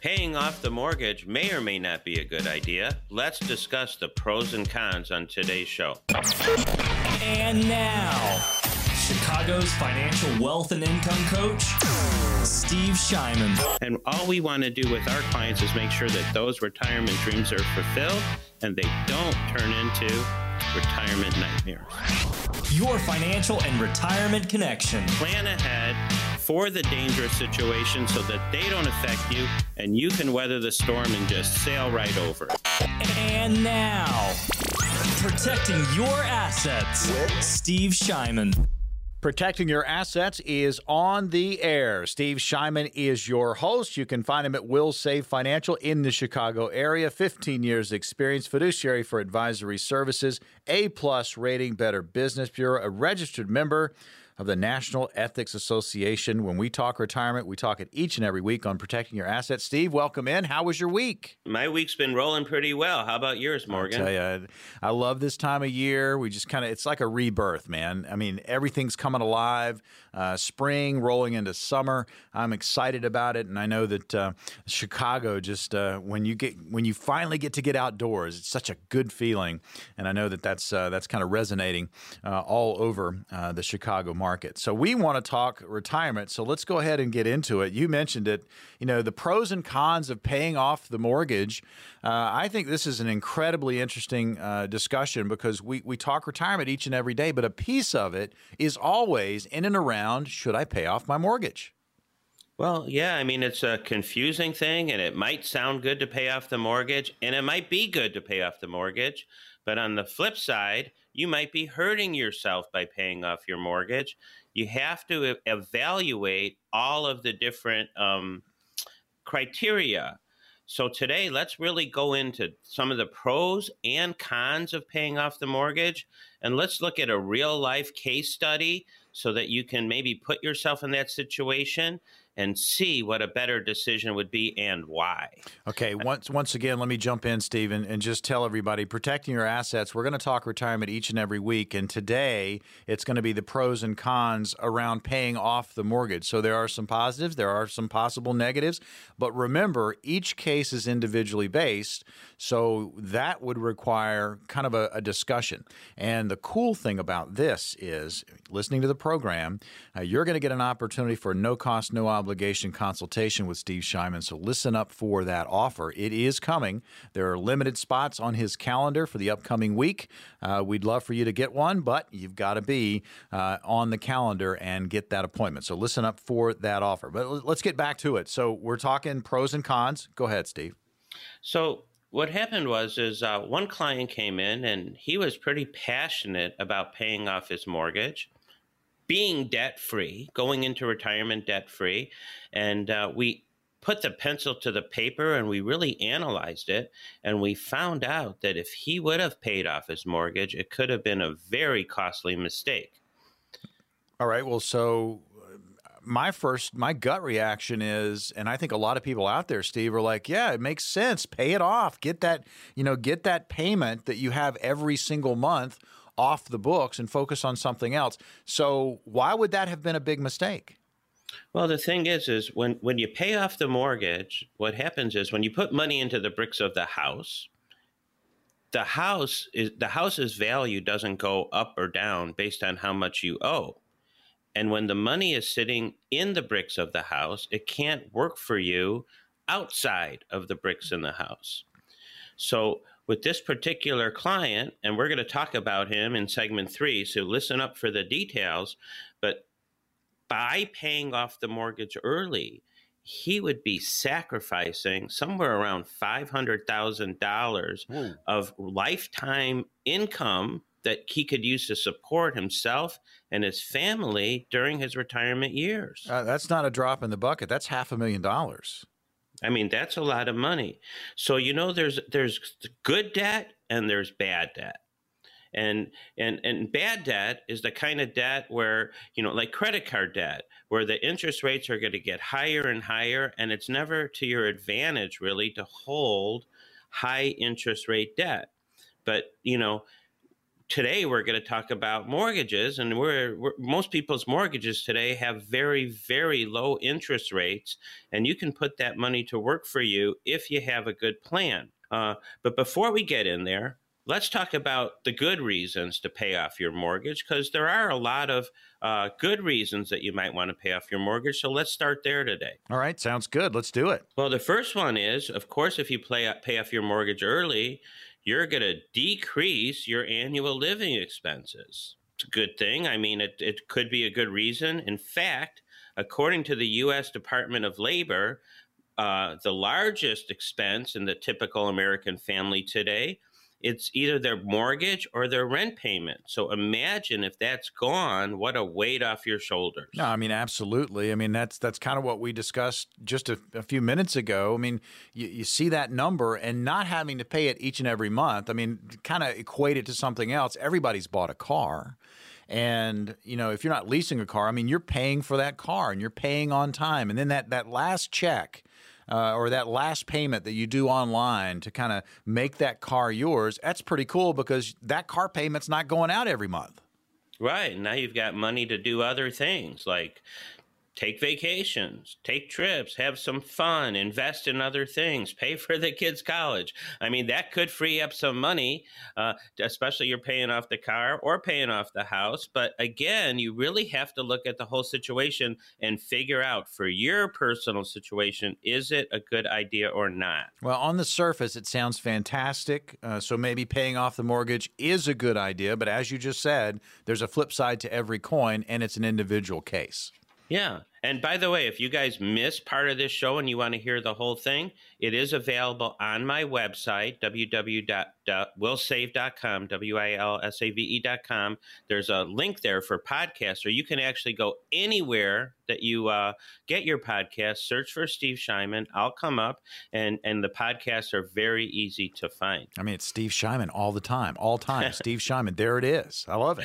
Paying off the mortgage may or may not be a good idea. Let's discuss the pros and cons on today's show. And now, Chicago's financial wealth and income coach, Steve Scheiman. And all we want to do with our clients is make sure that those retirement dreams are fulfilled and they don't turn into retirement nightmares. Your financial and retirement connection. Plan ahead for the dangerous situation so that they don't affect you and you can weather the storm and just sail right over. And now, protecting your assets with Steve Scheiman. Protecting Your Assets is on the air. Steve Scheiman is your host. You can find him at Will Save Financial in the Chicago area. 15 years experience, fiduciary for advisory services, A-plus rating, Better Business Bureau, a registered member of the National Ethics Association. When we talk retirement, we talk it each and every week on Protecting Your Assets. Steve, welcome in. How was your week? My week's been rolling pretty well. How about yours, Morgan? I tell you, I love this time of year. We just kind of, it's like a rebirth, man. I mean, everything's coming alive. Spring, rolling into summer. I'm excited about it, and I know that Chicago just, when you finally get to get outdoors, it's such a good feeling, and I know that that's kind of resonating all over the Chicago market. So we want to talk retirement. So let's go ahead and get into it. You mentioned it, you know, the pros and cons of paying off the mortgage. I think this is an incredibly interesting discussion because we talk retirement each and every day, but a piece of it is always in and around, should I pay off my mortgage? Well, yeah, I mean, it's a confusing thing, and it might sound good to pay off the mortgage, and it might be good to pay off the mortgage. But on the flip side, you might be hurting yourself by paying off your mortgage. You have to evaluate all of the different criteria. So today, let's really go into some of the pros and cons of paying off the mortgage. And let's look at a real life case study so that you can maybe put yourself in that situation and see what a better decision would be and why. Okay, once again, let me jump in, Steve, and just tell everybody, Protecting Your Assets, we're going to talk retirement each and every week, and today it's going to be the pros and cons around paying off the mortgage. So there are some positives, there are some possible negatives, but remember, each case is individually based, so that would require kind of a discussion. And the cool thing about this is, listening to the program, you're going to get an opportunity for no cost, no obligation consultation with Steve Scheiman. So listen up for that offer. It is coming. There are limited spots on his calendar for the upcoming week. We'd love for you to get one, but you've got to be on the calendar and get that appointment. So listen up for that offer. But let's get back to it. So we're talking pros and cons. Go ahead, Steve. So what happened was one client came in and he was pretty passionate about paying off his mortgage, being debt-free, going into retirement debt-free, and we put the pencil to the paper and we really analyzed it, and we found out that if he would have paid off his mortgage, it could have been a very costly mistake. All right, well, so my gut reaction is, and I think a lot of people out there, Steve, are like, yeah, it makes sense, pay it off, get that payment that you have every single month off the books and focus on something else. So why would that have been a big mistake? Well, the thing is when you pay off the mortgage, what happens is when you put money into the bricks of the house's value doesn't go up or down based on how much you owe. And when the money is sitting in the bricks of the house, it can't work for you outside of the bricks in the house. So with this particular client, and we're going to talk about him in segment 3, so listen up for the details, but by paying off the mortgage early, he would be sacrificing somewhere around $500,000 of lifetime income that he could use to support himself and his family during his retirement years. That's not a drop in the bucket. That's $500,000. I mean, that's a lot of money. So, you know, there's good debt and there's bad debt. And bad debt is the kind of debt where, you know, like credit card debt, where the interest rates are going to get higher and higher, and it's never to your advantage, really, to hold high interest rate debt. But, you know, Today, we're going to talk about mortgages, and most people's mortgages today have very, very low interest rates, and you can put that money to work for you if you have a good plan. But before we get in there, let's talk about the good reasons to pay off your mortgage, because there are a lot of good reasons that you might want to pay off your mortgage. So let's start there today. All right. Sounds good. Let's do it. Well, the first one is, of course, if you pay off your mortgage early, you're going to decrease your annual living expenses. It's a good thing. I mean, it could be a good reason. In fact, according to the U.S. Department of Labor, the largest expense in the typical American family today, it's either their mortgage or their rent payment. So imagine if that's gone, what a weight off your shoulders. No, I mean, absolutely. I mean, that's kind of what we discussed just a few minutes ago. I mean, you see that number and not having to pay it each and every month. I mean, kind of equate it to something else. Everybody's bought a car. And, you know, if you're not leasing a car, I mean, you're paying for that car and you're paying on time. And then that last check, or that last payment that you do online to kind of make that car yours, that's pretty cool because that car payment's not going out every month. Right. Now you've got money to do other things like take vacations, take trips, have some fun, invest in other things, pay for the kids' college. I mean, that could free up some money, especially you're paying off the car or paying off the house. But again, you really have to look at the whole situation and figure out for your personal situation, is it a good idea or not? Well, on the surface, it sounds fantastic. So maybe paying off the mortgage is a good idea. But as you just said, there's a flip side to every coin, and it's an individual case. Yeah. And by the way, if you guys miss part of this show and you want to hear the whole thing, it is available on my website, www.willsave.com, WILSAVE.com. There's a link there for podcasts, or you can actually go anywhere that you get your podcast, search for Steve Scheiman. I'll come up, and the podcasts are very easy to find. I mean, it's Steve Scheiman all time, Steve Scheiman. There it is. I love it.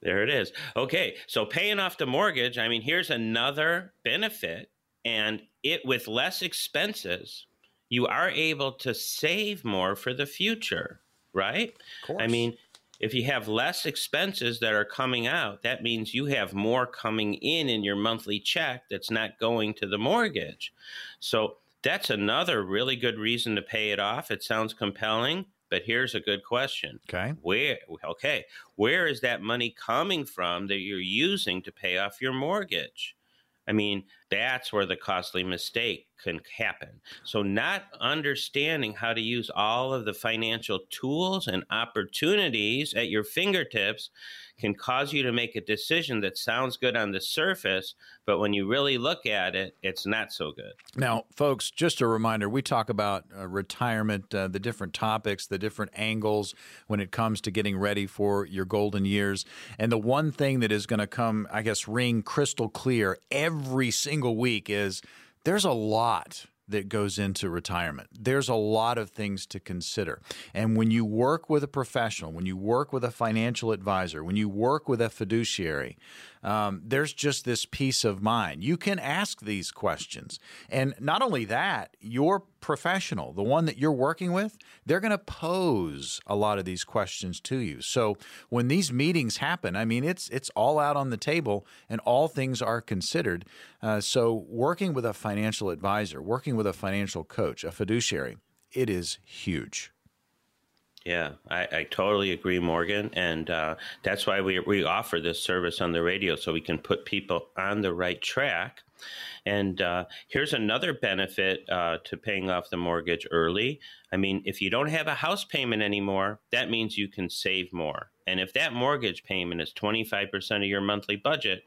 There it is. Okay, so paying off the mortgage, I mean, here's another benefit, and with less expenses, you are able to save more for the future, right? Of course. I mean, if you have less expenses that are coming out, that means you have more coming in your monthly check that's not going to the mortgage. So that's another really good reason to pay it off. It sounds compelling. But here's a good question. Okay. Where is that money coming from that you're using to pay off your mortgage? I mean, that's where the costly mistake can happen. So not understanding how to use all of the financial tools and opportunities at your fingertips can cause you to make a decision that sounds good on the surface, but when you really look at it, it's not so good. Now, folks, just a reminder, we talk about retirement, the different topics, the different angles when it comes to getting ready for your golden years. And the one thing that is going to come, I guess, ring crystal clear every single week is there's a lot that goes into retirement. There's a lot of things to consider. And when you work with a professional, when you work with a financial advisor, when you work with a fiduciary, there's just this peace of mind. You can ask these questions. And not only that, your professional, the one that you're working with, they're going to pose a lot of these questions to you. So when these meetings happen, I mean, it's all out on the table and all things are considered. So working with a financial advisor, working with a financial coach, a fiduciary, it is huge. Yeah, I totally agree, Morgan. And that's why we offer this service on the radio, so we can put people on the right track. And here's another benefit to paying off the mortgage early. I mean, if you don't have a house payment anymore, that means you can save more. And if that mortgage payment is 25% of your monthly budget,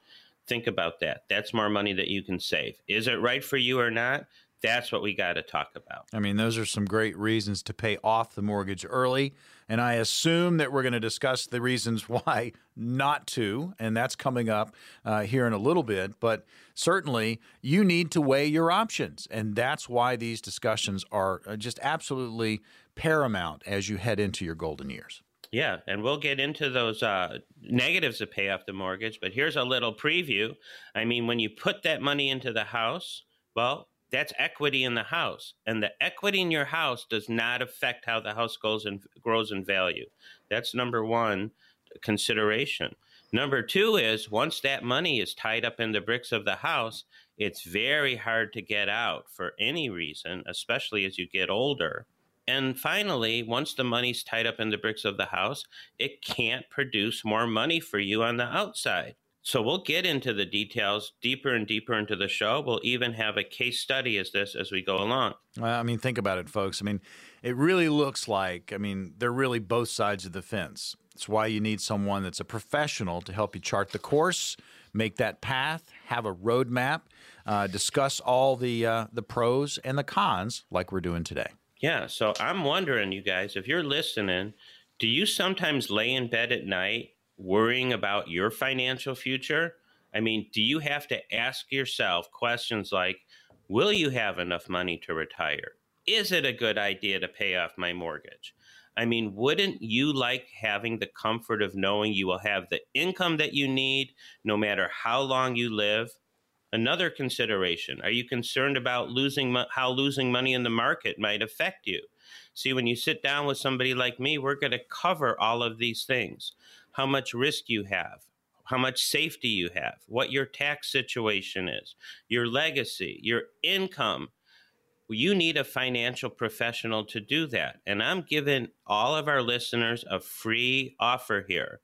think about that. That's more money that you can save. Is it right for you or not? That's what we got to talk about. I mean, those are some great reasons to pay off the mortgage early. And I assume that we're going to discuss the reasons why not to, and that's coming up here in a little bit. But certainly, you need to weigh your options. And that's why these discussions are just absolutely paramount as you head into your golden years. Yeah, and we'll get into those negatives to pay off the mortgage. But here's a little preview. I mean, when you put that money into the house, well, that's equity in the house, and the equity in your house does not affect how the house goes and grows in value. That's number one consideration. Number two is, once that money is tied up in the bricks of the house, it's very hard to get out for any reason, especially as you get older. And finally, once the money's tied up in the bricks of the house, it can't produce more money for you on the outside. So we'll get into the details deeper and deeper into the show. We'll even have a case study as this as we go along. I mean, think about it, folks. I mean, it really looks like, I mean, they're really both sides of the fence. It's why you need someone that's a professional to help you chart the course, make that path, have a roadmap, discuss all the pros and the cons like we're doing today. Yeah. So I'm wondering, you guys, if you're listening, do you sometimes lay in bed at night worrying about your financial future? I mean, do you have to ask yourself questions like, will you have enough money to retire? Is it a good idea to pay off my mortgage? I mean, wouldn't you like having the comfort of knowing you will have the income that you need no matter how long you live? Another consideration, are you concerned about how losing money in the market might affect you? See, when you sit down with somebody like me, we're going to cover all of these things. How much risk you have, how much safety you have, what your tax situation is, your legacy, your income. You need a financial professional to do that. And I'm giving all of our listeners a free offer here.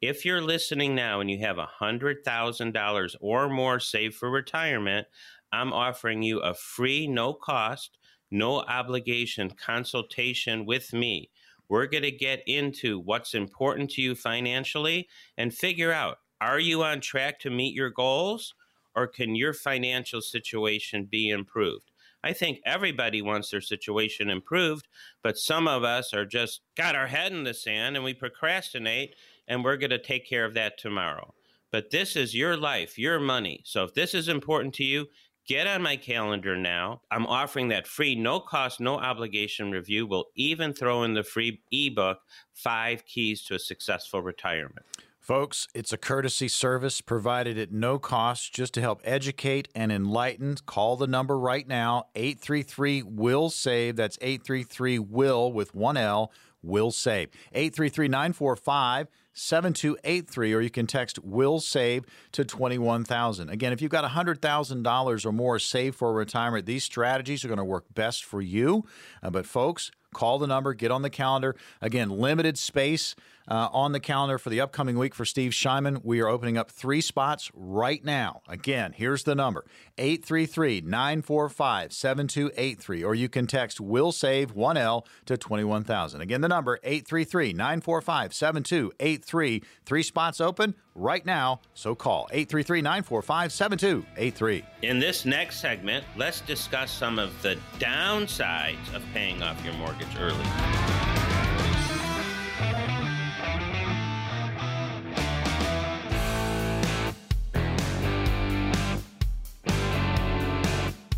If you're listening now and you have $100,000 or more saved for retirement, I'm offering you a free, no cost, no obligation consultation with me. We're going to get into what's important to you financially and figure out, are you on track to meet your goals, or can your financial situation be improved? I think everybody wants their situation improved, but some of us are just got our head in the sand and we procrastinate, and we're going to take care of that tomorrow. But this is your life, your money. So if this is important to you, get on my calendar now. I'm offering that free, no cost, no obligation review. We'll even throw in the free ebook, 5 Keys to a Successful Retirement. Folks, it's a courtesy service provided at no cost just to help educate and enlighten. Call the number right now, 833-WILL-SAVE. That's 833-WILL with one L, Will Save. 833-945-7283, or you can text Will Save to 21,000. Again, if you've got $100,000 or more saved for retirement, these strategies are going to work best for you. But folks, call the number, get on the calendar. Again, limited space on the calendar for the upcoming week for Steve Scheiman. We are opening up 3 spots right now. Again, here's the number, 833-945-7283, or you can text Will Save 1L to 21,000. Again, the number, 833-945-7283. 3 spots open right now, so call 833-945-7283. In this next segment, let's discuss some of the downsides of paying off your mortgage early.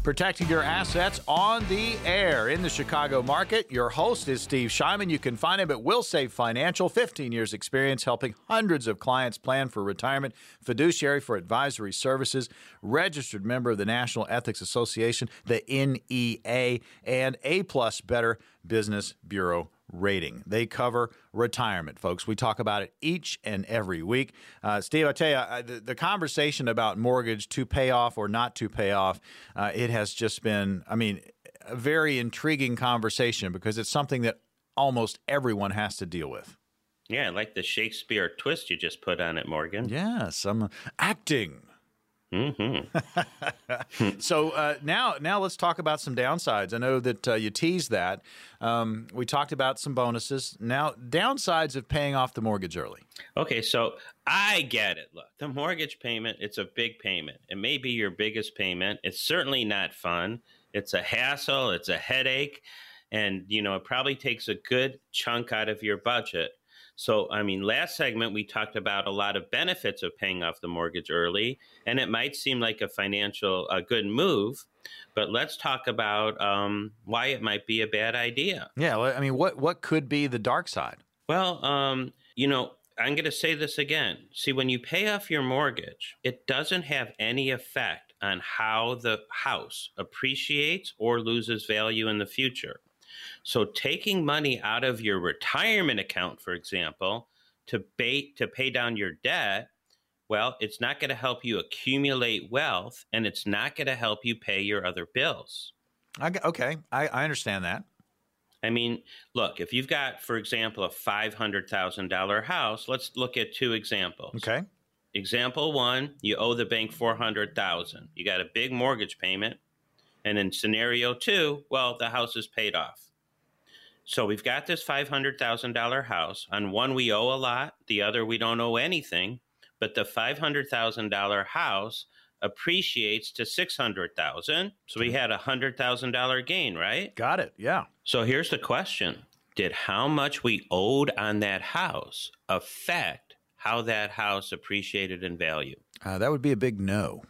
Protecting your assets on the air in the Chicago market. Your host is Steve Scheiman. You can find him at Will Save Financial. 15 years experience helping hundreds of clients plan for retirement. Fiduciary for advisory services. Registered member of the National Ethics Association, the NEA, and A+ Better Business Bureau rating. They cover retirement, folks. We talk about it each and every week. Steve, I tell you, the conversation about mortgage to pay off or not to pay off, it has just been, I mean, a very intriguing conversation because it's something that almost everyone has to deal with. Yeah, I like the Shakespeare twist you just put on it, Morgan. Yeah, some acting. Mm-hmm. So now let's talk about some downsides. I know that you teased that. We talked about some bonuses. Now, downsides of paying off the mortgage early. Okay, so I get it. Look, the mortgage payment, it's a big payment. It may be your biggest payment. It's certainly not fun. It's a hassle. It's a headache. And, you know, it probably takes a good chunk out of your budget. So, I mean, last segment, we talked about a lot of benefits of paying off the mortgage early, and it might seem like a good move, but let's talk about why it might be a bad idea. Yeah, I mean, what could be the dark side? Well, you know, I'm going to say this again. See, when you pay off your mortgage, it doesn't have any effect on how the house appreciates or loses value in the future. So taking money out of your retirement account, for example, to pay down your debt, well, it's not going to help you accumulate wealth, and it's not going to help you pay your other bills. Okay, I understand that. I mean, look, if you've got, for example, a $500,000 house, let's look at two examples. Okay. Example one, you owe the bank $400,000. You got a big mortgage payment. And in scenario two, well, the house is paid off. So we've got this $500,000 house. On one, we owe a lot. The other, we don't owe anything. But the $500,000 house appreciates to $600,000. So we had a $100,000 gain, right? Got it. Yeah. So here's the question. Did how much we owed on that house affect how that house appreciated in value? That would be a big no.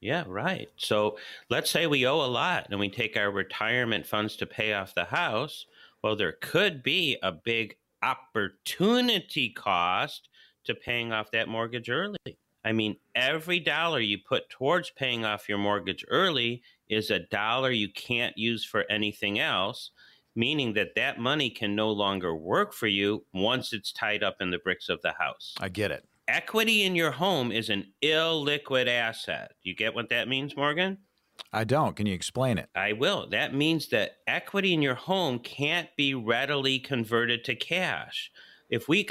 Yeah, right. So let's say we owe a lot and we take our retirement funds to pay off the house. Well, there could be a big opportunity cost to paying off that mortgage early. I mean, every dollar you put towards paying off your mortgage early is a dollar you can't use for anything else, meaning that that money can no longer work for you once it's tied up in the bricks of the house. I get it. Equity in your home is an illiquid asset. You get what that means, Morgan? I don't. Can you explain it? I will. That means that equity in your home can't be readily converted to cash. If we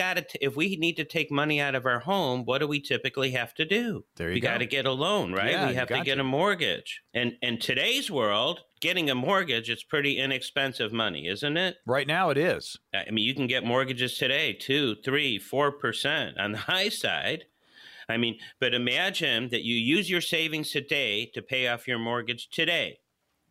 need to take money out of our home, what do we typically have to do? We got to get a loan, right? Yeah, we have to get a mortgage. And in today's world, getting a mortgage, it's pretty inexpensive money, isn't it? Right now it is. I mean, you can get mortgages today, 2%, 3%, 4% on the high side. I mean, but imagine that you use your savings today to pay off your mortgage today,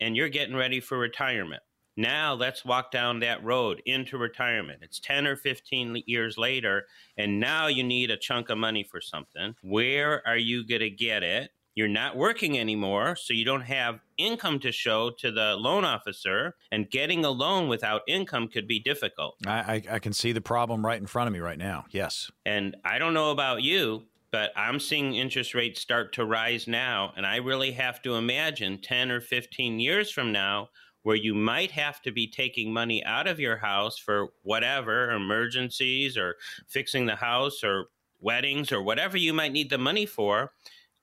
and you're getting ready for retirement. Now let's walk down that road into retirement. It's 10 or 15 years later, and now you need a chunk of money for something. Where are you going to get it? You're not working anymore, so you don't have income to show to the loan officer, and getting a loan without income could be difficult. I can see the problem right in front of me right now, yes. And I don't know about you, but I'm seeing interest rates start to rise now, and I really have to imagine 10 or 15 years from now where you might have to be taking money out of your house for whatever, emergencies or fixing the house or weddings or whatever you might need the money for.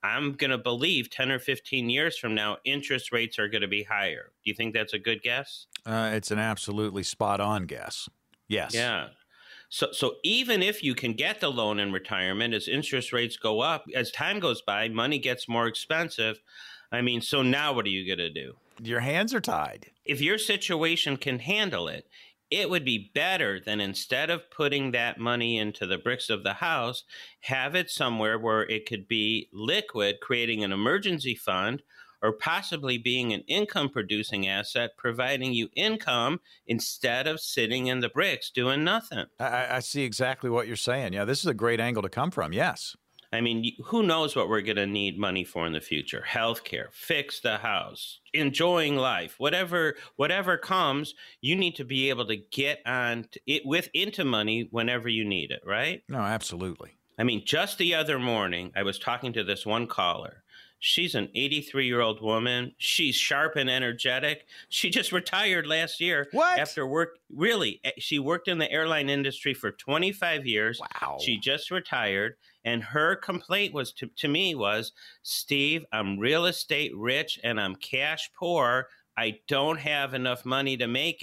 I'm going to believe 10 or 15 years from now, interest rates are going to be higher. Do you think that's a good guess? It's an absolutely spot on guess. Yes. Yeah. So even if you can get the loan in retirement, as interest rates go up, as time goes by, money gets more expensive. I mean, so now what are you going to do? Your hands are tied. If your situation can handle it, it would be better than instead of putting that money into the bricks of the house, have it somewhere where it could be liquid, creating an emergency fund, or possibly being an income-producing asset, providing you income instead of sitting in the bricks doing nothing. I see exactly what you're saying. Yeah, this is a great angle to come from, yes. I mean, who knows what we're going to need money for in the future? Healthcare, fix the house, enjoying life, whatever comes, you need to be able to get on it into money whenever you need it, right? No, absolutely. I mean, just the other morning, I was talking to this one caller. She's an 83-year-old woman. She's sharp and energetic. She just retired last year. What? After work, really, she worked in the airline industry for 25 years. Wow. She just retired. And her complaint was to me was, Steve, I'm real estate rich and I'm cash poor. I don't have enough money to make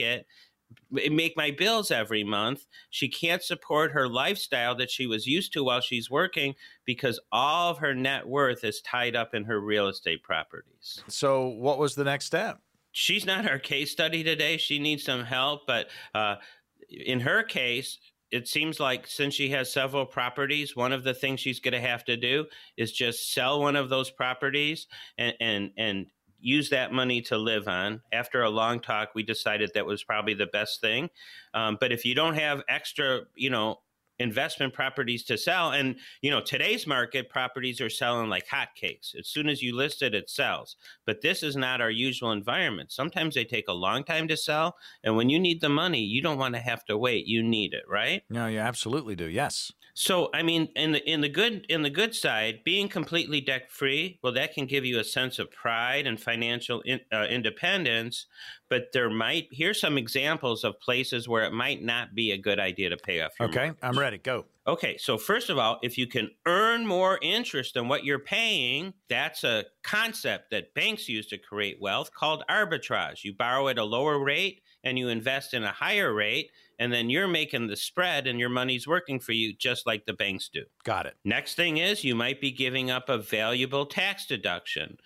my bills every month. She can't support her lifestyle that she was used to while she's working because all of her net worth is tied up in her real estate properties. So what was the next step? She's not our case study today. She needs some help. But in her case, it seems like since she has several properties, one of the things she's going to have to do is just sell one of those properties and use that money to live on. After a long talk, we decided that was probably the best thing. But if you don't have extra, investment properties to sell, and today's market properties are selling like hotcakes. As soon as you list it, it sells. But this is not our usual environment. Sometimes they take a long time to sell, and when you need the money, you don't want to have to wait. You need it, right? No, you absolutely do. Yes. So, I mean, in the good side, being completely debt free, well, that can give you a sense of pride and financial independence. But here's some examples of places where it might not be a good idea to pay off your mortgage. I'm ready. credit. Go. Okay. So first of all, if you can earn more interest than what you're paying, that's a concept that banks use to create wealth called arbitrage. You borrow at a lower rate and you invest in a higher rate, and then you're making the spread and your money's working for you just like the banks do. Got it. Next thing is you might be giving up a valuable tax deduction.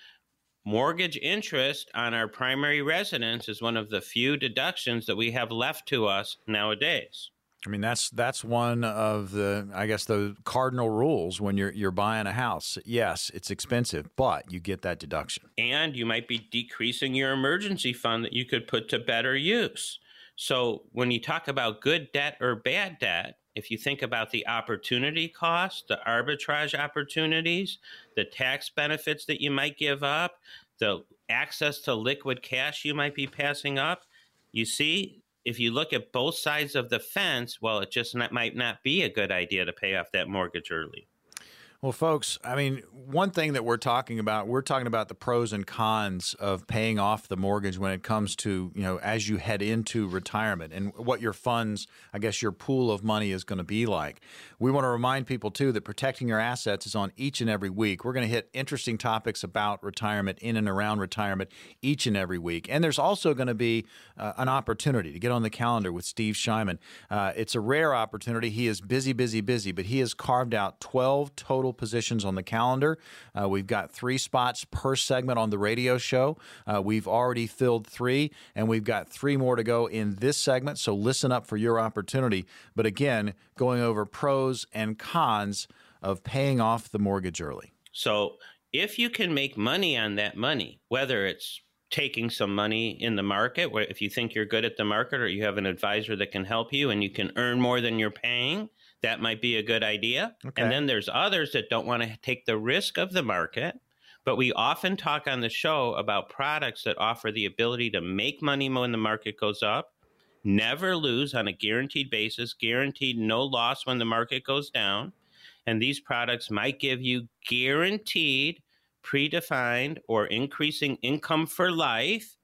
Mortgage interest on our primary residence is one of the few deductions that we have left to us nowadays. I mean, that's one of the, I guess, the cardinal rules when you're buying a house. Yes, it's expensive, but you get that deduction. And you might be decreasing your emergency fund that you could put to better use. So when you talk about good debt or bad debt, if you think about the opportunity cost, the arbitrage opportunities, the tax benefits that you might give up, the access to liquid cash you might be passing up, you see, if you look at both sides of the fence, well, it just might not be a good idea to pay off that mortgage early. Well, folks, I mean, one thing that we're talking about the pros and cons of paying off the mortgage when it comes to, you know, as you head into retirement and what your funds, I guess your pool of money is going to be like. We want to remind people, too, that protecting your assets is on each and every week. We're going to hit interesting topics about retirement, in and around retirement, each and every week. And there's also going to be an opportunity to get on the calendar with Steve Scheiman. It's a rare opportunity. He is busy, but he has carved out 12 total positions on the calendar. We've got 3 spots per segment on the radio show. We've already filled 3, and we've got 3 more to go in this segment. So listen up for your opportunity. But again, going over pros and cons of paying off the mortgage early. So if you can make money on that money, whether it's taking some money in the market, where if you think you're good at the market or you have an advisor that can help you and you can earn more than you're paying, that might be a good idea. Okay. And then there's others that don't want to take the risk of the market. But we often talk on the show about products that offer the ability to make money when the market goes up, never lose on a guaranteed basis, guaranteed no loss when the market goes down. And these products might give you guaranteed, predefined, or increasing income for life.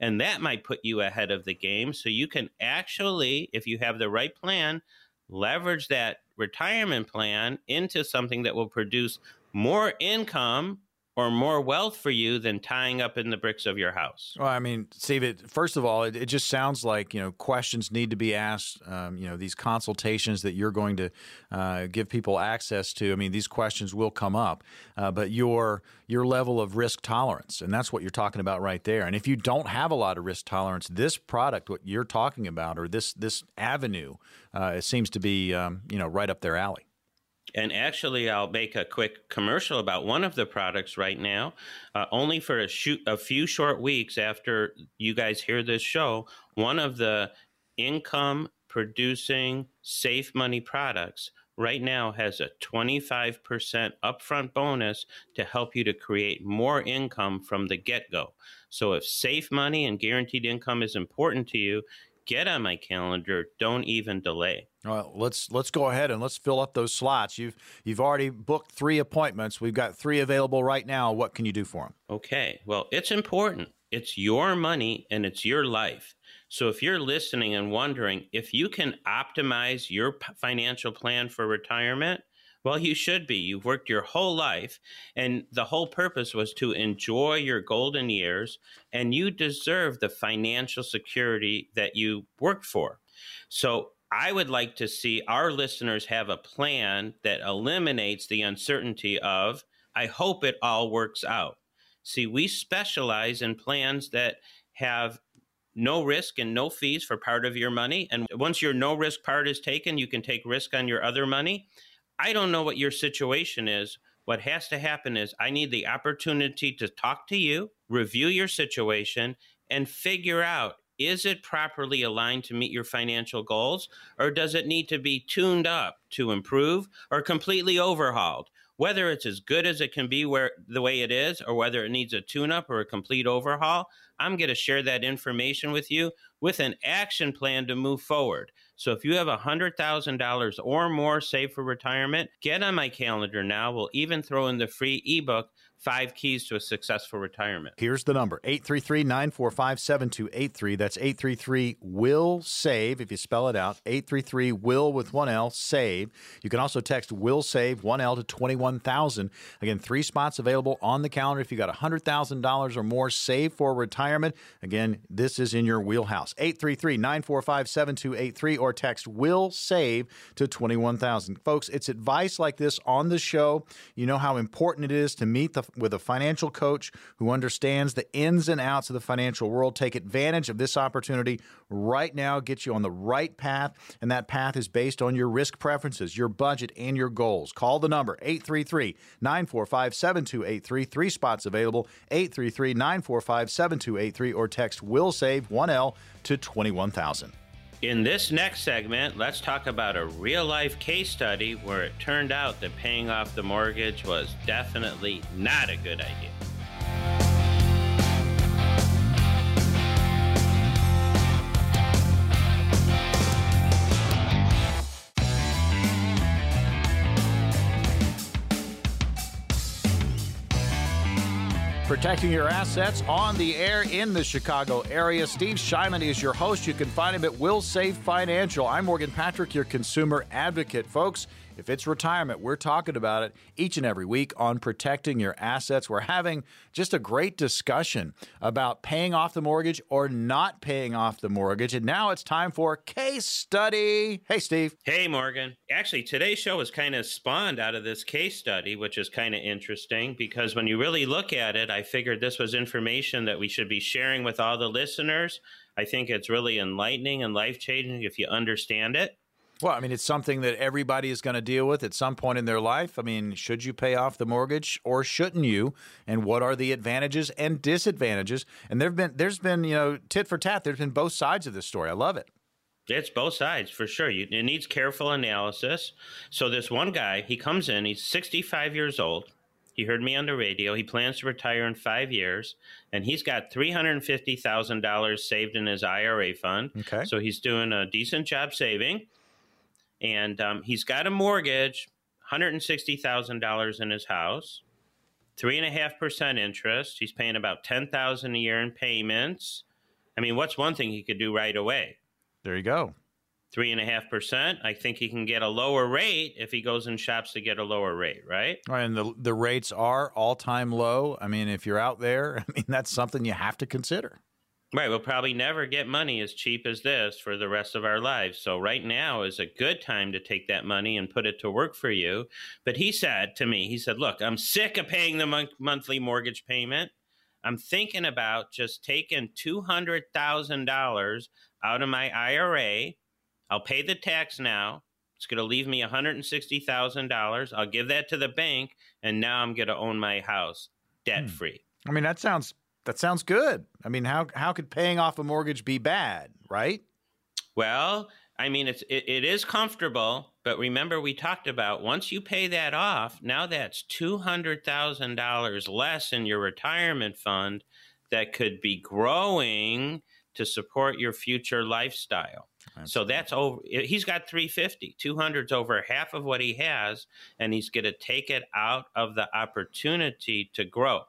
And that might put you ahead of the game. So you can actually, if you have the right plan, leverage that retirement plan into something that will produce more income or more wealth for you than tying up in the bricks of your house. Well, I mean, Steve, first of all, it just sounds like, you know, questions need to be asked. You know, these consultations that you're going to give people access to, I mean, these questions will come up, but your level of risk tolerance, and that's what you're talking about right there. And if you don't have a lot of risk tolerance, this product, what you're talking about, or this avenue, it seems to be, you know, right up their alley. And actually, I'll make a quick commercial about one of the products right now. Only for a few short weeks after you guys hear this show, one of the income-producing safe money products right now has a 25% upfront bonus to help you to create more income from the get-go. So if safe money and guaranteed income is important to you, get on my calendar. Don't even delay. Well, let's go ahead and let's fill up those slots. You've already booked 3 appointments. We've got 3 available right now. What can you do for them? Okay. Well, it's important. It's your money and it's your life. So if you're listening and wondering if you can optimize your financial plan for retirement, well, you should be. You've worked your whole life, and the whole purpose was to enjoy your golden years, and you deserve the financial security that you worked for. So I would like to see our listeners have a plan that eliminates the uncertainty of, I hope it all works out. See, we specialize in plans that have no risk and no fees for part of your money. And once your no risk part is taken, you can take risk on your other money. I don't know what your situation is. What has to happen is I need the opportunity to talk to you, review your situation, and figure out, is it properly aligned to meet your financial goals, or does it need to be tuned up to improve or completely overhauled? Whether it's as good as it can be the way it is, or whether it needs a tune-up or a complete overhaul, I'm going to share that information with you with an action plan to move forward. So if you have $100,000 or more saved for retirement, get on my calendar now. We'll even throw in the free ebook 5 keys to a successful retirement. Here's the number, 833-945-7283. That's 833-WILL-SAVE, if you spell it out, 833-WILL with one L, SAVE. You can also text WILL-SAVE, one L, to 21,000. Again, 3 spots available on the calendar. If you got $100,000 or more saved for retirement, again, this is in your wheelhouse. 833-945-7283 or text WILL-SAVE to 21,000. Folks, it's advice like this on the show. You know how important it is to meet with a financial coach who understands the ins and outs of the financial world. Take advantage of this opportunity right now. Get you on the right path, and that path is based on your risk preferences, your budget, and your goals. Call the number, 833-945-7283. 3 spots available, 833-945-7283, or text WILL-SAVE, 1L, to 21,000. In this next segment, let's talk about a real-life case study where it turned out that paying off the mortgage was definitely not a good idea. Protecting your assets on the air in the Chicago area. Steve Scheiman is your host. You can find him at Will Save Financial. I'm Morgan Patrick, your consumer advocate. Folks, if it's retirement, we're talking about it each and every week on Protecting Your Assets. We're having just a great discussion about paying off the mortgage or not paying off the mortgage. And now it's time for Case Study. Hey, Steve. Hey, Morgan. Actually, today's show was kind of spawned out of this case study, which is kind of interesting because when you really look at it, I figured this was information that we should be sharing with all the listeners. I think it's really enlightening and life-changing if you understand it. Well, I mean, it's something that everybody is going to deal with at some point in their life. I mean, should you pay off the mortgage or shouldn't you? And what are the advantages and disadvantages? And there's been, you know, tit for tat. There's been both sides of this story. I love it. It's both sides for sure. It needs careful analysis. So this one guy, he comes in, he's 65 years old. He heard me on the radio. He plans to retire in 5 years, and he's got $350,000 saved in his IRA fund. Okay. So he's doing a decent job saving. And he's got a mortgage, $160,000 in his house, 3.5% interest. He's paying about $10,000 a year in payments. I mean, what's one thing he could do right away? There you go. 3.5%. I think he can get a lower rate if he goes and shops to get a lower rate, right? All right, and the rates are all-time low. I mean, if you're out there, I mean, that's something you have to consider. Right. We'll probably never get money as cheap as this for the rest of our lives. So right now is a good time to take that money and put it to work for you. But he said to me, he said, look, I'm sick of paying the monthly mortgage payment. I'm thinking about just taking $200,000 out of my IRA. I'll pay the tax now. It's going to leave me $160,000. I'll give that to the bank. And now I'm going to own my house debt free. I mean, that sounds good. I mean, how could paying off a mortgage be bad, right? Well, I mean, it is comfortable, but remember we talked about once you pay that off, now that's $200,000 less in your retirement fund that could be growing to support your future lifestyle. So that's over. He's got 350, 200's over half of what he has, and he's going to take it out of the opportunity to grow.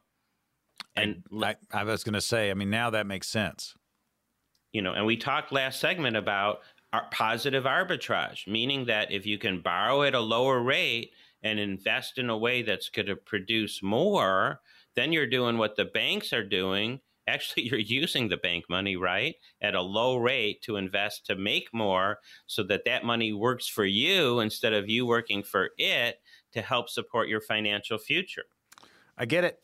And I was going to say, I mean, now that makes sense. You know, and we talked last segment about our positive arbitrage, meaning that if you can borrow at a lower rate and invest in a way that's going to produce more, then you're doing what the banks are doing. Actually, you're using the bank money, right, at a low rate to invest to make more so that that money works for you instead of you working for it to help support your financial future. I get it.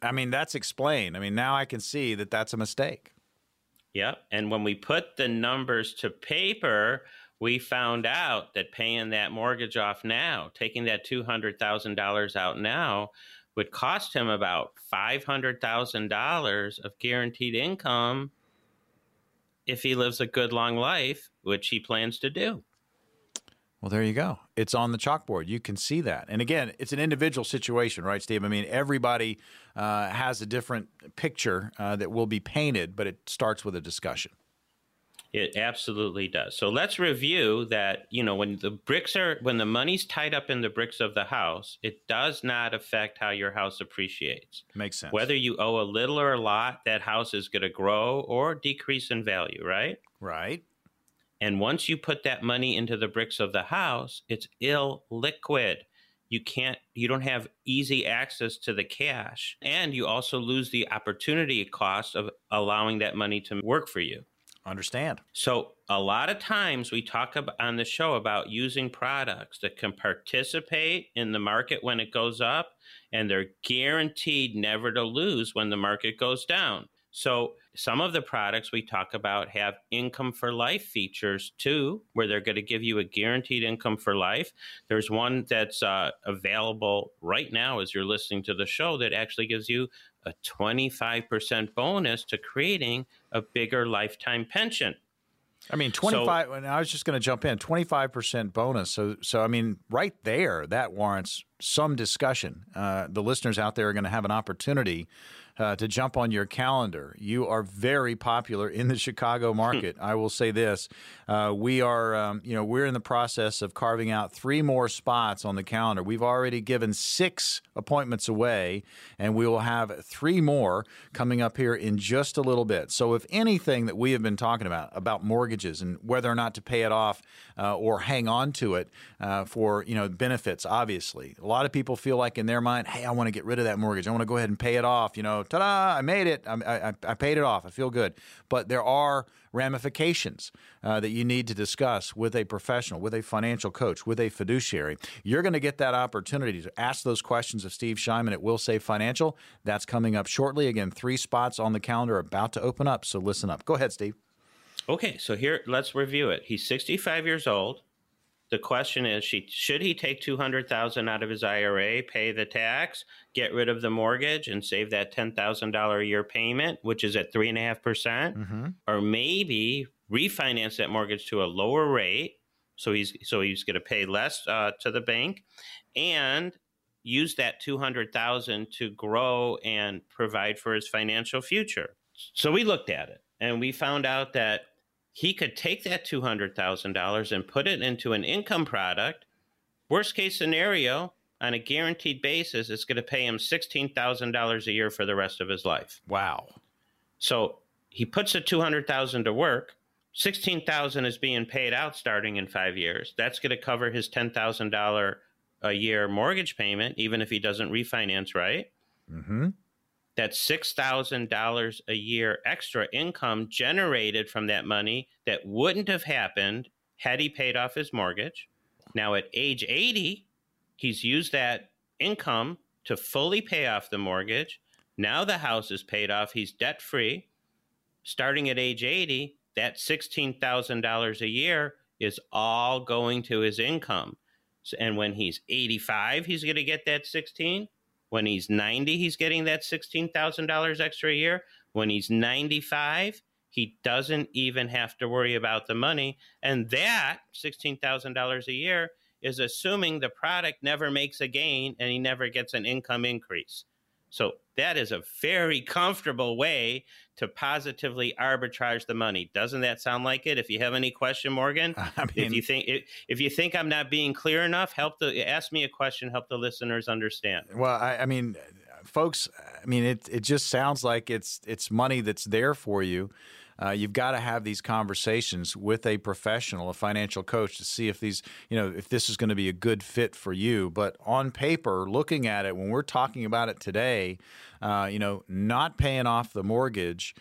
I mean, that's explained. I mean, now I can see that that's a mistake. Yep. And when we put the numbers to paper, we found out that paying that mortgage off now, taking that $200,000 out now, would cost him about $500,000 of guaranteed income if he lives a good long life, which he plans to do. Well, there you go. It's on the chalkboard. You can see that. And again, it's an individual situation, right, Steve? I mean, everybody has a different picture that will be painted, but it starts with a discussion. It absolutely does. So let's review that, you know, when the money's tied up in the bricks of the house, it does not affect how your house appreciates. Makes sense. Whether you owe a little or a lot, that house is going to grow or decrease in value, right? Right. And once you put that money into the bricks of the house, it's illiquid. You don't have easy access to the cash, and you also lose the opportunity cost of allowing that money to work for you. Understand. So a lot of times we talk on the show about using products that can participate in the market when it goes up, and they're guaranteed never to lose when the market goes down. So some of the products we talk about have income for life features too, where they're going to give you a guaranteed income for life. There's one that's available right now as you're listening to the show that actually gives you a 25% bonus to creating a bigger lifetime pension. I mean, 25, so, and I was just going to jump in, 25% bonus. So I mean, right there, that warrants some discussion. The listeners out there are going to have an opportunity to jump on your calendar. You are very popular in the Chicago market. I will say this. We're in the process of carving out 3 more spots on the calendar. We've already given 6 appointments away, and we will have 3 more coming up here in just a little bit. So if anything that we have been talking about mortgages and whether or not to pay it off or hang on to it for, you know, benefits, obviously. A lot of people feel like in their mind, hey, I want to get rid of that mortgage. I want to go ahead and pay it off, you know. Ta-da, I made it. I paid it off. I feel good. But there are ramifications that you need to discuss with a professional, with a financial coach, with a fiduciary. You're going to get that opportunity to ask those questions of Steve Scheiman at Will Save Financial. That's coming up shortly. Again, 3 spots on the calendar about to open up, so listen up. Go ahead, Steve. Okay, so here, let's review it. He's 65 years old. The question is, should he take $200,000 out of his IRA, pay the tax, get rid of the mortgage, and save that $10,000 a year payment, which is at 3.5%, or maybe refinance that mortgage to a lower rate, so he's going to pay less to the bank, and use that $200,000 to grow and provide for his financial future. So we looked at it, and we found out that he could take that $200,000 and put it into an income product. Worst case scenario, on a guaranteed basis, it's going to pay him $16,000 a year for the rest of his life. Wow. So he puts the $200,000 to work. $16,000 is being paid out starting in 5 years. That's going to cover his $10,000 a year mortgage payment, even if he doesn't refinance, right? Mm-hmm. That's $6,000 a year extra income generated from that money that wouldn't have happened had he paid off his mortgage. Now, at age 80, he's used that income to fully pay off the mortgage. Now the house is paid off. He's debt-free. Starting at age 80, that $16,000 a year is all going to his income. And when he's 85, he's going to get that $16,000. When he's 90, he's getting that $16,000 extra a year. When he's 95, he doesn't even have to worry about the money. And that $16,000 a year is assuming the product never makes a gain and he never gets an income increase. So that is a very comfortable way to positively arbitrage the money. Doesn't that sound like it? If you have any question, Morgan, I mean, if you think I'm not being clear enough, ask me a question, help the listeners understand. Well, I mean, folks, I mean, it just sounds like it's money that's there for you. You've got to have these conversations with a professional, a financial coach, to see if these, you know, if this is going to be a good fit for you. But on paper, looking at it, when we're talking about it today, you know, not paying off the mortgage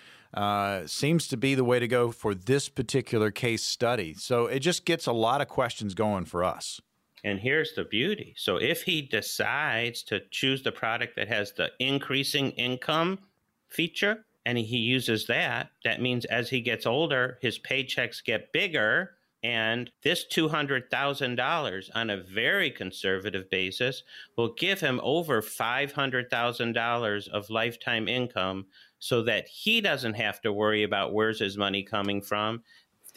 seems to be the way to go for this particular case study. So it just gets a lot of questions going for us. And here's the beauty. So if he decides to choose the product that has the increasing income feature, and he uses that, that means as he gets older, his paychecks get bigger, and this $200,000 on a very conservative basis will give him over $500,000 of lifetime income so that he doesn't have to worry about where's his money coming from.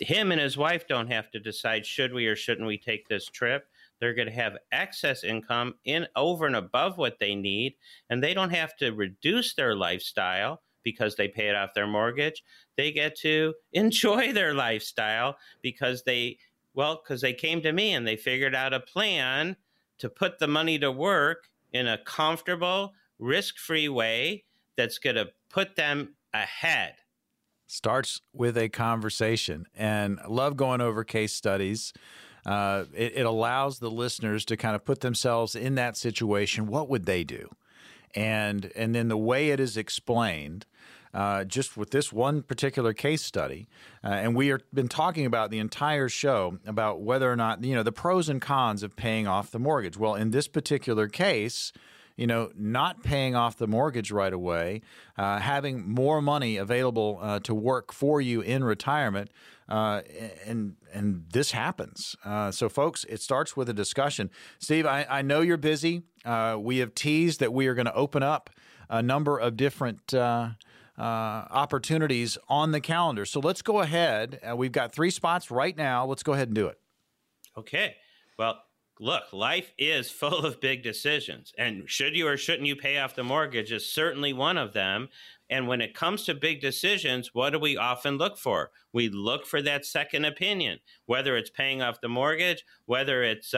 Him and his wife don't have to decide, should we or shouldn't we take this trip? They're going to have excess income in over and above what they need, and they don't have to reduce their lifestyle because they paid off their mortgage. They get to enjoy their lifestyle because they came to me and they figured out a plan to put the money to work in a comfortable, risk-free way that's going to put them ahead. Starts with a conversation. And I love going over case studies. It allows the listeners to kind of put themselves in that situation. What would they do? And then the way it is explained, just with this one particular case study, and we have been talking about the entire show about whether or not, the pros and cons of paying off the mortgage. Well, in this particular case, not paying off the mortgage right away, having more money available to work for you in retirement, and this happens. So, folks, it starts with a discussion. Steve, I know you're busy. We have teased that we are going to open up a number of different opportunities on the calendar. So let's go ahead. We've got 3 spots right now. Let's go ahead and do it. Okay. Well, look, life is full of big decisions, and should you or shouldn't you pay off the mortgage is certainly one of them. And when it comes to big decisions, what do we often look for? We look for that second opinion, whether it's paying off the mortgage, whether it's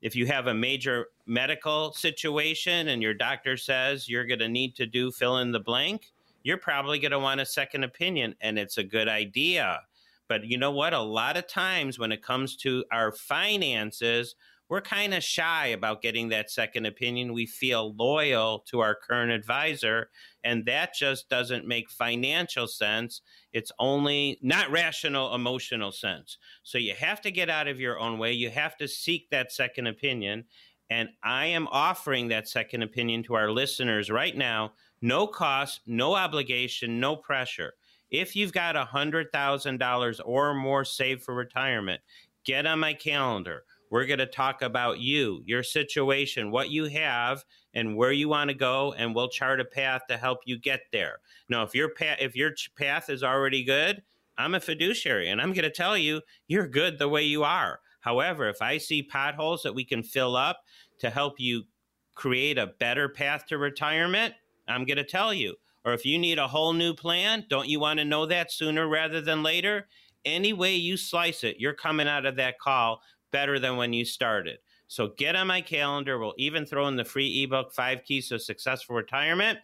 if you have a major medical situation and your doctor says you're going to need to do fill in the blank, you're probably going to want a second opinion, and it's a good idea. But you know what? A lot of times when it comes to our finances, we're kind of shy about getting that second opinion. We feel loyal to our current advisor, and that just doesn't make financial sense. It's only not rational, emotional sense. So you have to get out of your own way. You have to seek that second opinion. And I am offering that second opinion to our listeners right now. No cost, no obligation, no pressure. If you've got $100,000 or more saved for retirement, get on my calendar. We're going to talk about you, your situation, what you have, and where you want to go, and we'll chart a path to help you get there. Now, if your path is already good, I'm a fiduciary, and I'm going to tell you, you're good the way you are. However, if I see potholes that we can fill up to help you create a better path to retirement, I'm going to tell you. Or if you need a whole new plan, don't you want to know that sooner rather than later? Any way you slice it, you're coming out of that call better than when you started. So get on my calendar. We'll even throw in the free ebook, 5 Keys to Successful Retirement.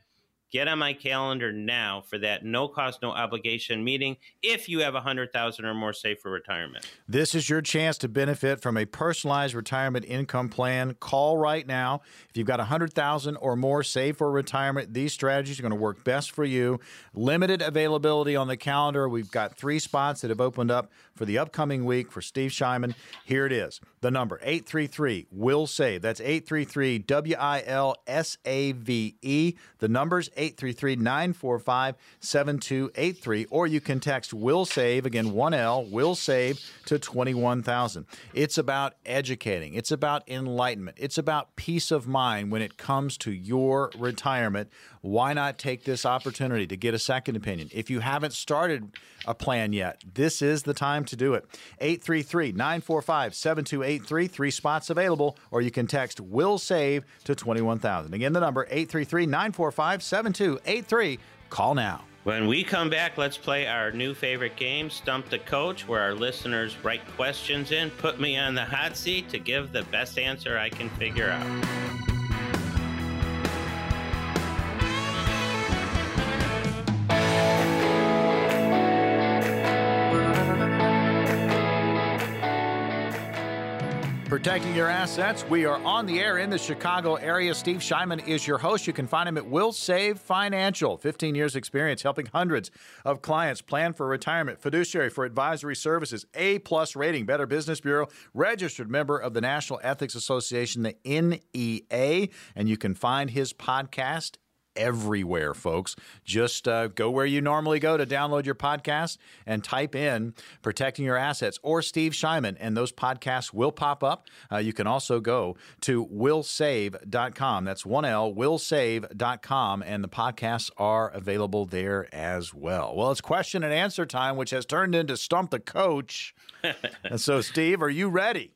Get on my calendar now for that no cost, no obligation meeting if you have $100,000 or more saved for retirement. This is your chance to benefit from a personalized retirement income plan. Call right now. If you've got $100,000 or more saved for retirement, these strategies are going to work best for you. Limited availability on the calendar. We've got 3 spots that have opened up for the upcoming week for Steve Scheiman. Here it is. The number, 833-WILL-SAVE. That's 833-WILSAVE. The number's 833-945-7283, or you can text Will Save, again, 1L, Will Save to 21,000. It's about educating. It's about enlightenment. It's about peace of mind when it comes to your retirement. Why not take this opportunity to get a second opinion? If you haven't started a plan yet, this is the time to do it. 833-945-7283, 3 spots available, or you can text Will Save to 21,000. Again, the number, 833-945-7283. Call now. When we come back, let's play our new favorite game, Stump the Coach, where our listeners write questions in, put me on the hot seat to give the best answer I can figure out. Protecting your assets. We are on the air in the Chicago area. Steve Scheiman is your host. You can find him at Will Save Financial. 15 years experience helping hundreds of clients plan for retirement. Fiduciary for advisory services. A+ rating. Better Business Bureau. Registered member of the National Ethics Association, the NEA. And you can find his podcast everywhere, folks. Just go where you normally go to download your podcast and type in Protecting Your Assets or Steve Scheiman, and those podcasts will pop up. You can also go to willsave.com. That's 1L, willsave.com, and the podcasts are available there as well. Well, it's question and answer time, which has turned into Stump the Coach. And so, Steve, are you ready?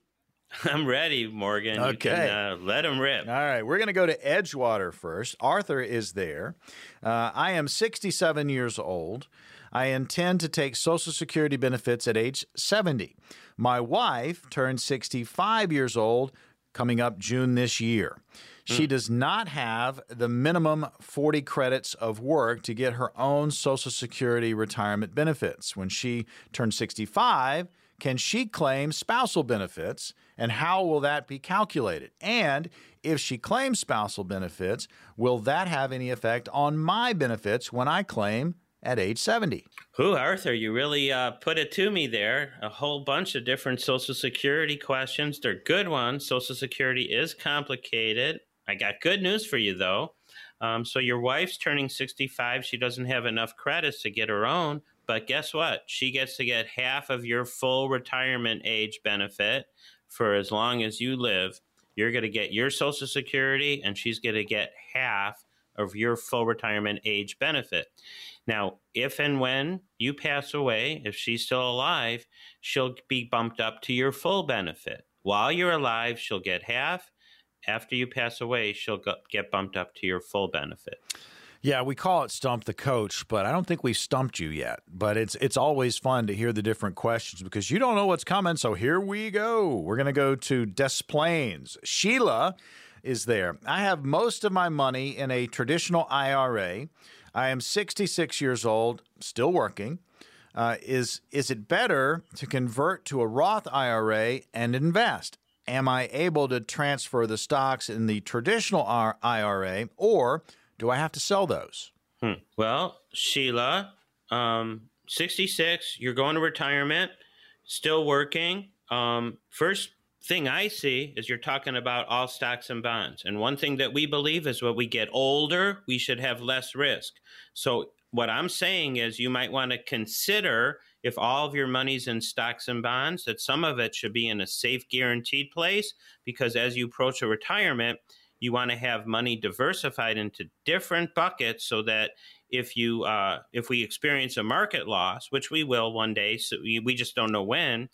I'm ready, Morgan. Okay. You can, let them rip. All right. We're going to go to Edgewater first. Arthur is there. I am 67 years old. I intend to take Social Security benefits at age 70. My wife turned 65 years old coming up June this year. She does not have the minimum 40 credits of work to get her own Social Security retirement benefits. When she turns 65, can she claim spousal benefits, and how will that be calculated? And if she claims spousal benefits, will that have any effect on my benefits when I claim at age 70? Ooh, Arthur, you really put it to me there. A whole bunch of different Social Security questions. They're good ones. Social Security is complicated. I got good news for you, though. So your wife's turning 65. She doesn't have enough credits to get her own. But guess what? She gets to get half of your full retirement age benefit for as long as you live. You're going to get your Social Security, and she's going to get half of your full retirement age benefit. Now, if and when you pass away, if she's still alive, she'll be bumped up to your full benefit. While you're alive, she'll get half. After you pass away, she'll get bumped up to your full benefit. Yeah, we call it Stump the Coach, but I don't think we've stumped you yet. But it's always fun to hear the different questions because you don't know what's coming, so here we go. We're going to go to Des Plaines. Sheila is there. I have most of my money in a traditional IRA. I am 66 years old, still working. Is it better to convert to a Roth IRA and invest? Am I able to transfer the stocks in the traditional IRA, or do I have to sell those? Well, Sheila, 66, you're going to retirement, still working. First thing I see is you're talking about all stocks and bonds. And one thing that we believe is when we get older, we should have less risk. So what I'm saying is you might want to consider if all of your money's in stocks and bonds, that some of it should be in a safe, guaranteed place, because as you approach a retirement, you want to have money diversified into different buckets so that if we experience a market loss, which we will one day, so we just don't know when,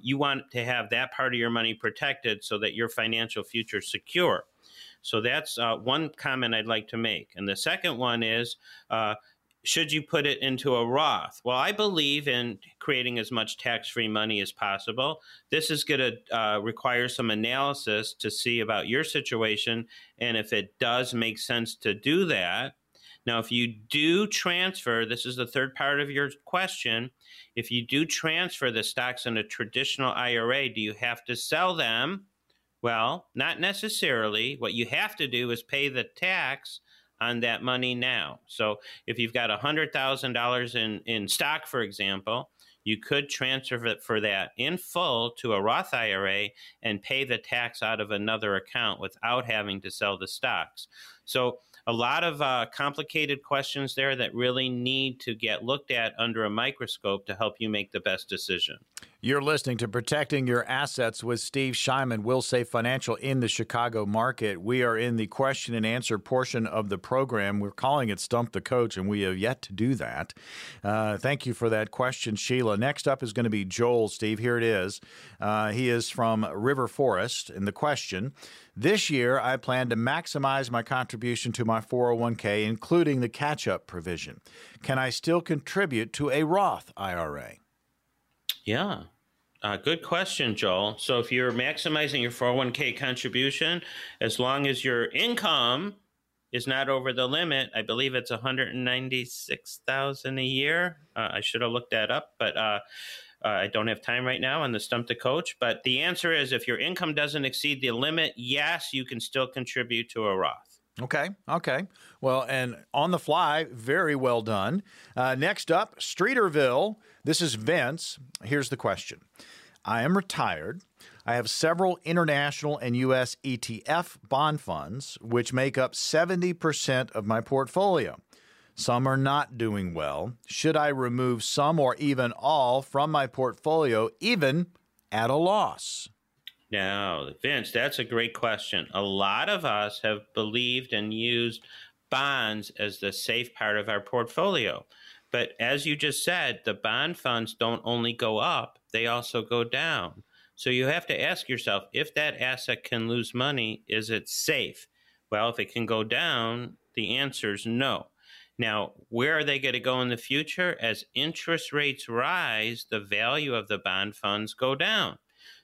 you want to have that part of your money protected so that your financial future is secure. So that's one comment I'd like to make. And the second one is, should you put it into a Roth? Well, I believe in creating as much tax-free money as possible. This is going to require some analysis to see about your situation and if it does make sense to do that. Now, if you do transfer, this is the third part of your question, if you do transfer the stocks in a traditional IRA, do you have to sell them? Well, not necessarily. What you have to do is pay the tax on that money now. So if you've got $100,000 in stock, for example, you could transfer it for that in full to a Roth IRA and pay the tax out of another account without having to sell the stocks. So a lot of complicated questions there that really need to get looked at under a microscope to help you make the best decision. You're listening to Protecting Your Assets with Steve Scheiman, Will Save Financial in the Chicago market. We are in the question and answer portion of the program. We're calling it Stump the Coach, and we have yet to do that. Thank you for that question, Sheila. Next up is going to be Joel, Steve. Here it is. He is from River Forest. And the question, this year I plan to maximize my contribution to my 401k, including the catch-up provision. Can I still contribute to a Roth IRA? Yeah, good question, Joel. So if you're maximizing your 401k contribution, as long as your income is not over the limit, I believe it's $196,000 a year. I should have looked that up, but I don't have time right now on the Stump the Coach. But the answer is if your income doesn't exceed the limit, yes, you can still contribute to a Roth. Okay. Okay. Well, and on the fly, very well done. Next up, Streeterville. This is Vince. Here's the question. I am retired. I have several international and U.S. ETF bond funds, which make up 70% of my portfolio. Some are not doing well. Should I remove some or even all from my portfolio, even at a loss? Now, Vince, that's a great question. A lot of us have believed and used bonds as the safe part of our portfolio. But as you just said, the bond funds don't only go up, they also go down. So you have to ask yourself, if that asset can lose money, is it safe? Well, if it can go down, the answer is no. Now, where are they going to go in the future? As interest rates rise, the value of the bond funds go down.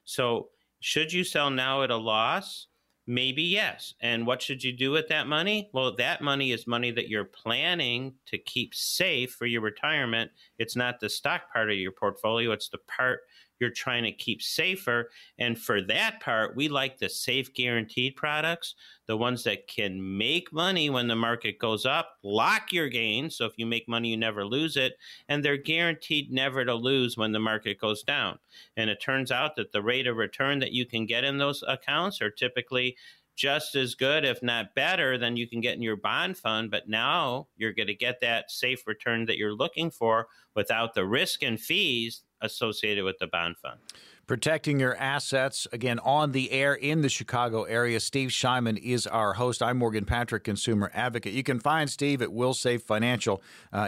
So should you sell now at a loss? Maybe yes. And what should you do with that money? Well, that money is money that you're planning to keep safe for your retirement. It's not the stock part of your portfolio. It's the part you're trying to keep safer. And for that part, we like the safe guaranteed products, the ones that can make money when the market goes up, lock your gains. So if you make money, you never lose it. And they're guaranteed never to lose when the market goes down. And it turns out that the rate of return that you can get in those accounts are typically just as good, if not better, than you can get in your bond fund. But now you're going to get that safe return that you're looking for without the risk and fees associated with the bond fund. Protecting your assets, again, on the air in the Chicago area. Steve Scheiman is our host. I'm Morgan Patrick, consumer advocate. You can find Steve at Will Save Financial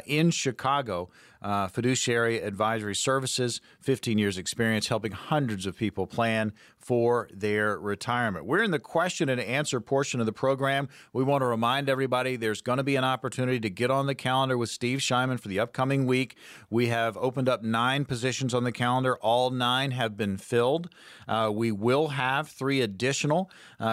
in Chicago. Fiduciary advisory services, 15 years experience helping hundreds of people plan for their retirement. We're in the question and answer portion of the program. We want to remind everybody there's going to be an opportunity to get on the calendar with Steve Scheiman for the upcoming week. We have opened up 9 positions on the calendar. All 9 have been filled. We will have 3 additional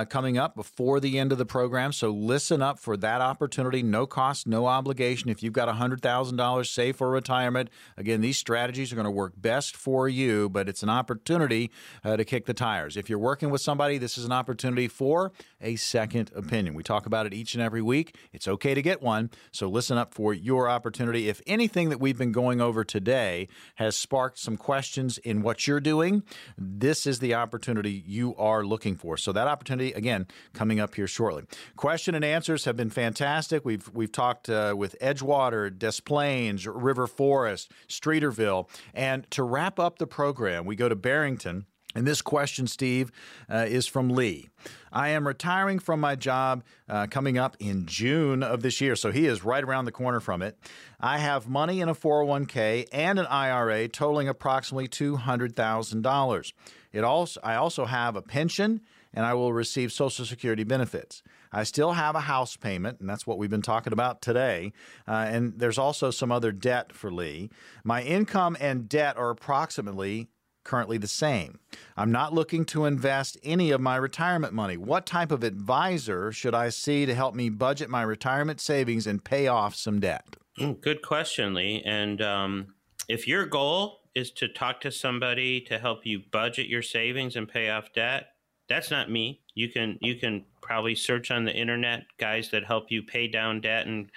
coming up before the end of the program. So listen up for that opportunity. No cost, no obligation. If you've got $100,000 saved for retirement, again, these strategies are going to work best for you, but it's an opportunity to kick the tires. If you're working with somebody, this is an opportunity for a second opinion. We talk about it each and every week. It's okay to get one. So listen up for your opportunity. If anything that we've been going over today has sparked some questions in what you're doing, this is the opportunity you are looking for. So that opportunity, again, coming up here shortly. Question and answers have been fantastic. We've talked with Edgewater, Des Plaines, River Forest, Streeterville. And to wrap up the program, we go to Barrington. And this question, Steve, is from Lee. I am retiring from my job coming up in June of this year, so he is right around the corner from it. I have money in a 401k and an IRA totaling approximately $200,000. I also have a pension, and I will receive Social Security benefits. I still have a house payment, and that's what we've been talking about today. And there's also some other debt for Lee. My income and debt are approximately currently the same. I'm not looking to invest any of my retirement money. What type of advisor should I see to help me budget my retirement savings and pay off some debt? Good question, Lee. And if your goal is to talk to somebody to help you budget your savings and pay off debt, that's not me. You can probably search on the internet guys that help you pay down debt and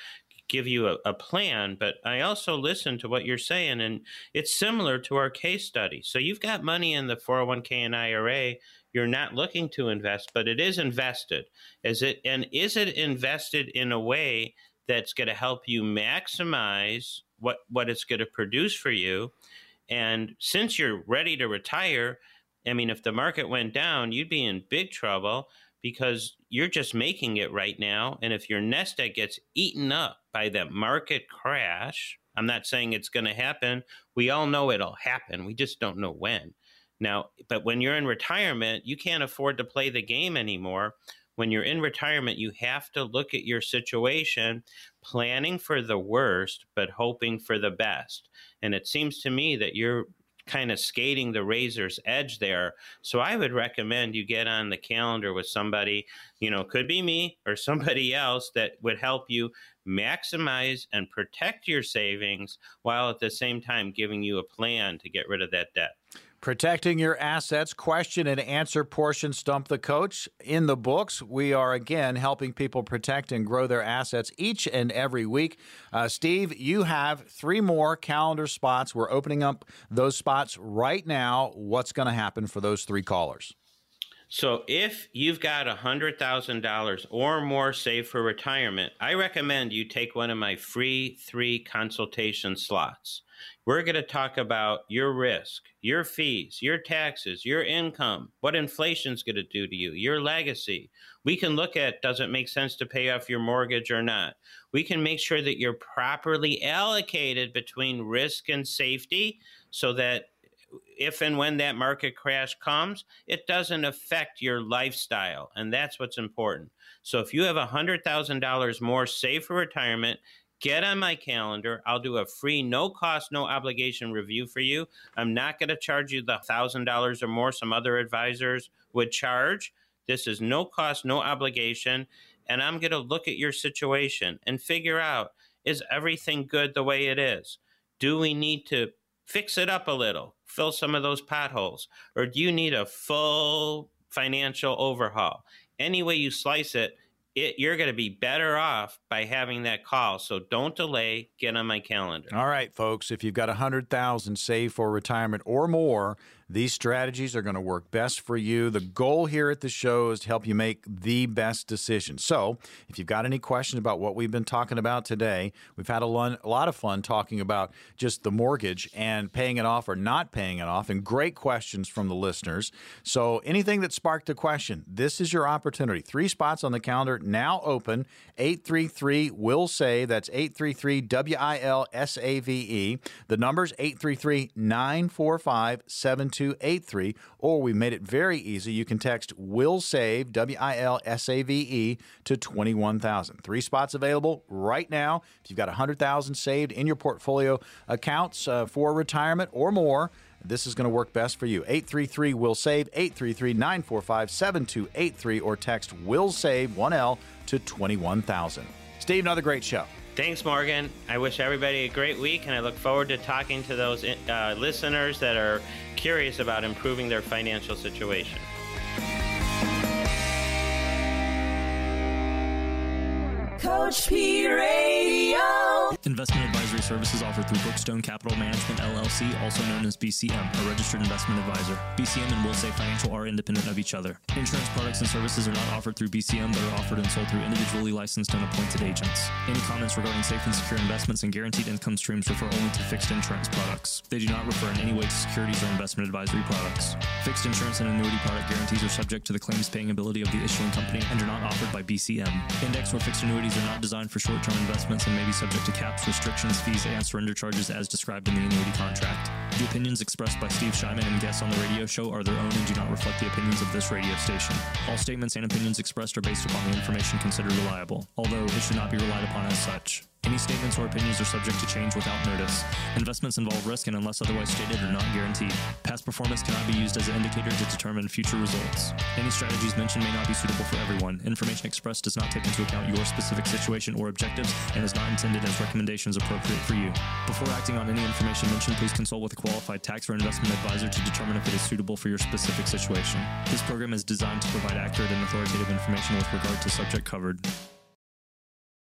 give you a plan, but I also listen to what you're saying, and it's similar to our case study. So you've got money in the 401k and IRA. You're not looking to invest, but it is invested. Is it invested in a way that's going to help you maximize what it's going to produce for you? And since you're ready to retire, I mean, if the market went down, you'd be in big trouble, because you're just making it right now. And if your nest egg gets eaten up by that market crash, I'm not saying it's going to happen. We all know it'll happen. We just don't know when. Now, but when you're in retirement, you can't afford to play the game anymore. When you're in retirement, you have to look at your situation, planning for the worst, but hoping for the best. And it seems to me that you're kind of skating the razor's edge there. So I would recommend you get on the calendar with somebody, could be me or somebody else, that would help you maximize and protect your savings while at the same time giving you a plan to get rid of that debt. Protecting your assets, question and answer portion, Stump the Coach. In the books, we are, again, helping people protect and grow their assets each and every week. Steve, you have 3 more calendar spots. We're opening up those spots right now. What's going to happen for those 3 callers? So if you've got $100,000 or more saved for retirement, I recommend you take one of my free 3 consultation slots. We're going to talk about your risk, your fees, your taxes, your income, what inflation's going to do to you, your legacy. We can look at, does it make sense to pay off your mortgage or not? We can make sure that you're properly allocated between risk and safety so that if and when that market crash comes, it doesn't affect your lifestyle. And that's what's important. So if you have $100,000 more saved for retirement, get on my calendar. I'll do a free, no cost, no obligation review for you. I'm not going to charge you the $1,000 or more some other advisors would charge. This is no cost, no obligation. And I'm going to look at your situation and figure out, is everything good the way it is? Do we need to fix it up a little, fill some of those potholes? Or do you need a full financial overhaul? Any way you slice it, you're going to be better off by having that call. So don't delay. Get on my calendar. All right, folks, if you've got $100,000 saved for retirement or more, these strategies are going to work best for you. The goal here at the show is to help you make the best decision. So if you've got any questions about what we've been talking about today, we've had a lot of fun talking about just the mortgage and paying it off or not paying it off, and great questions from the listeners. So anything that sparked a question, this is your opportunity. 3 spots on the calendar now open, 833-WILL-SAVE. That's 833-WILSAVE. The number's 833-945-7283. Or we made it very easy. You can text WILL-SAVE, WILSAVE, to 21,000. 3 spots available right now. If you've got $100,000 saved in your portfolio accounts for retirement or more, this is going to work best for you. 833-WILL-SAVE, 833-945-7283, or text WILL-SAVE, 1L, to 21,000. Steve, another great show. Thanks, Morgan. I wish everybody a great week, and I look forward to talking to those listeners that are curious about improving their financial situation. Coach P Radio. Investment advisory services offered through Brookstone Capital Management, LLC, also known as BCM, a registered investment advisor. BCM and Will Save Financial are independent of each other. Insurance products and services are not offered through BCM, but are offered and sold through individually licensed and appointed agents. Any comments regarding safe and secure investments and guaranteed income streams refer only to fixed insurance products. They do not refer in any way to securities or investment advisory products. Fixed insurance and annuity product guarantees are subject to the claims paying ability of the issuing company and are not offered by BCM. Index or fixed annuities are not designed for short-term investments and may be subject to caps, restrictions, fees, and surrender charges as described in the annuity contract. The opinions expressed by Steve Scheiman and guests on the radio show are their own and do not reflect the opinions of this radio station. All statements and opinions expressed are based upon the information considered reliable, although it should not be relied upon as such. Any statements or opinions are subject to change without notice. Investments involve risk and, unless otherwise stated, are not guaranteed. Past performance cannot be used as an indicator to determine future results. Any strategies mentioned may not be suitable for everyone. Information expressed does not take into account your specific situation or objectives and is not intended as recommendations appropriate for you. Before acting on any information mentioned, please consult with a qualified tax or investment advisor to determine if it is suitable for your specific situation. This program is designed to provide accurate and authoritative information with regard to subject covered.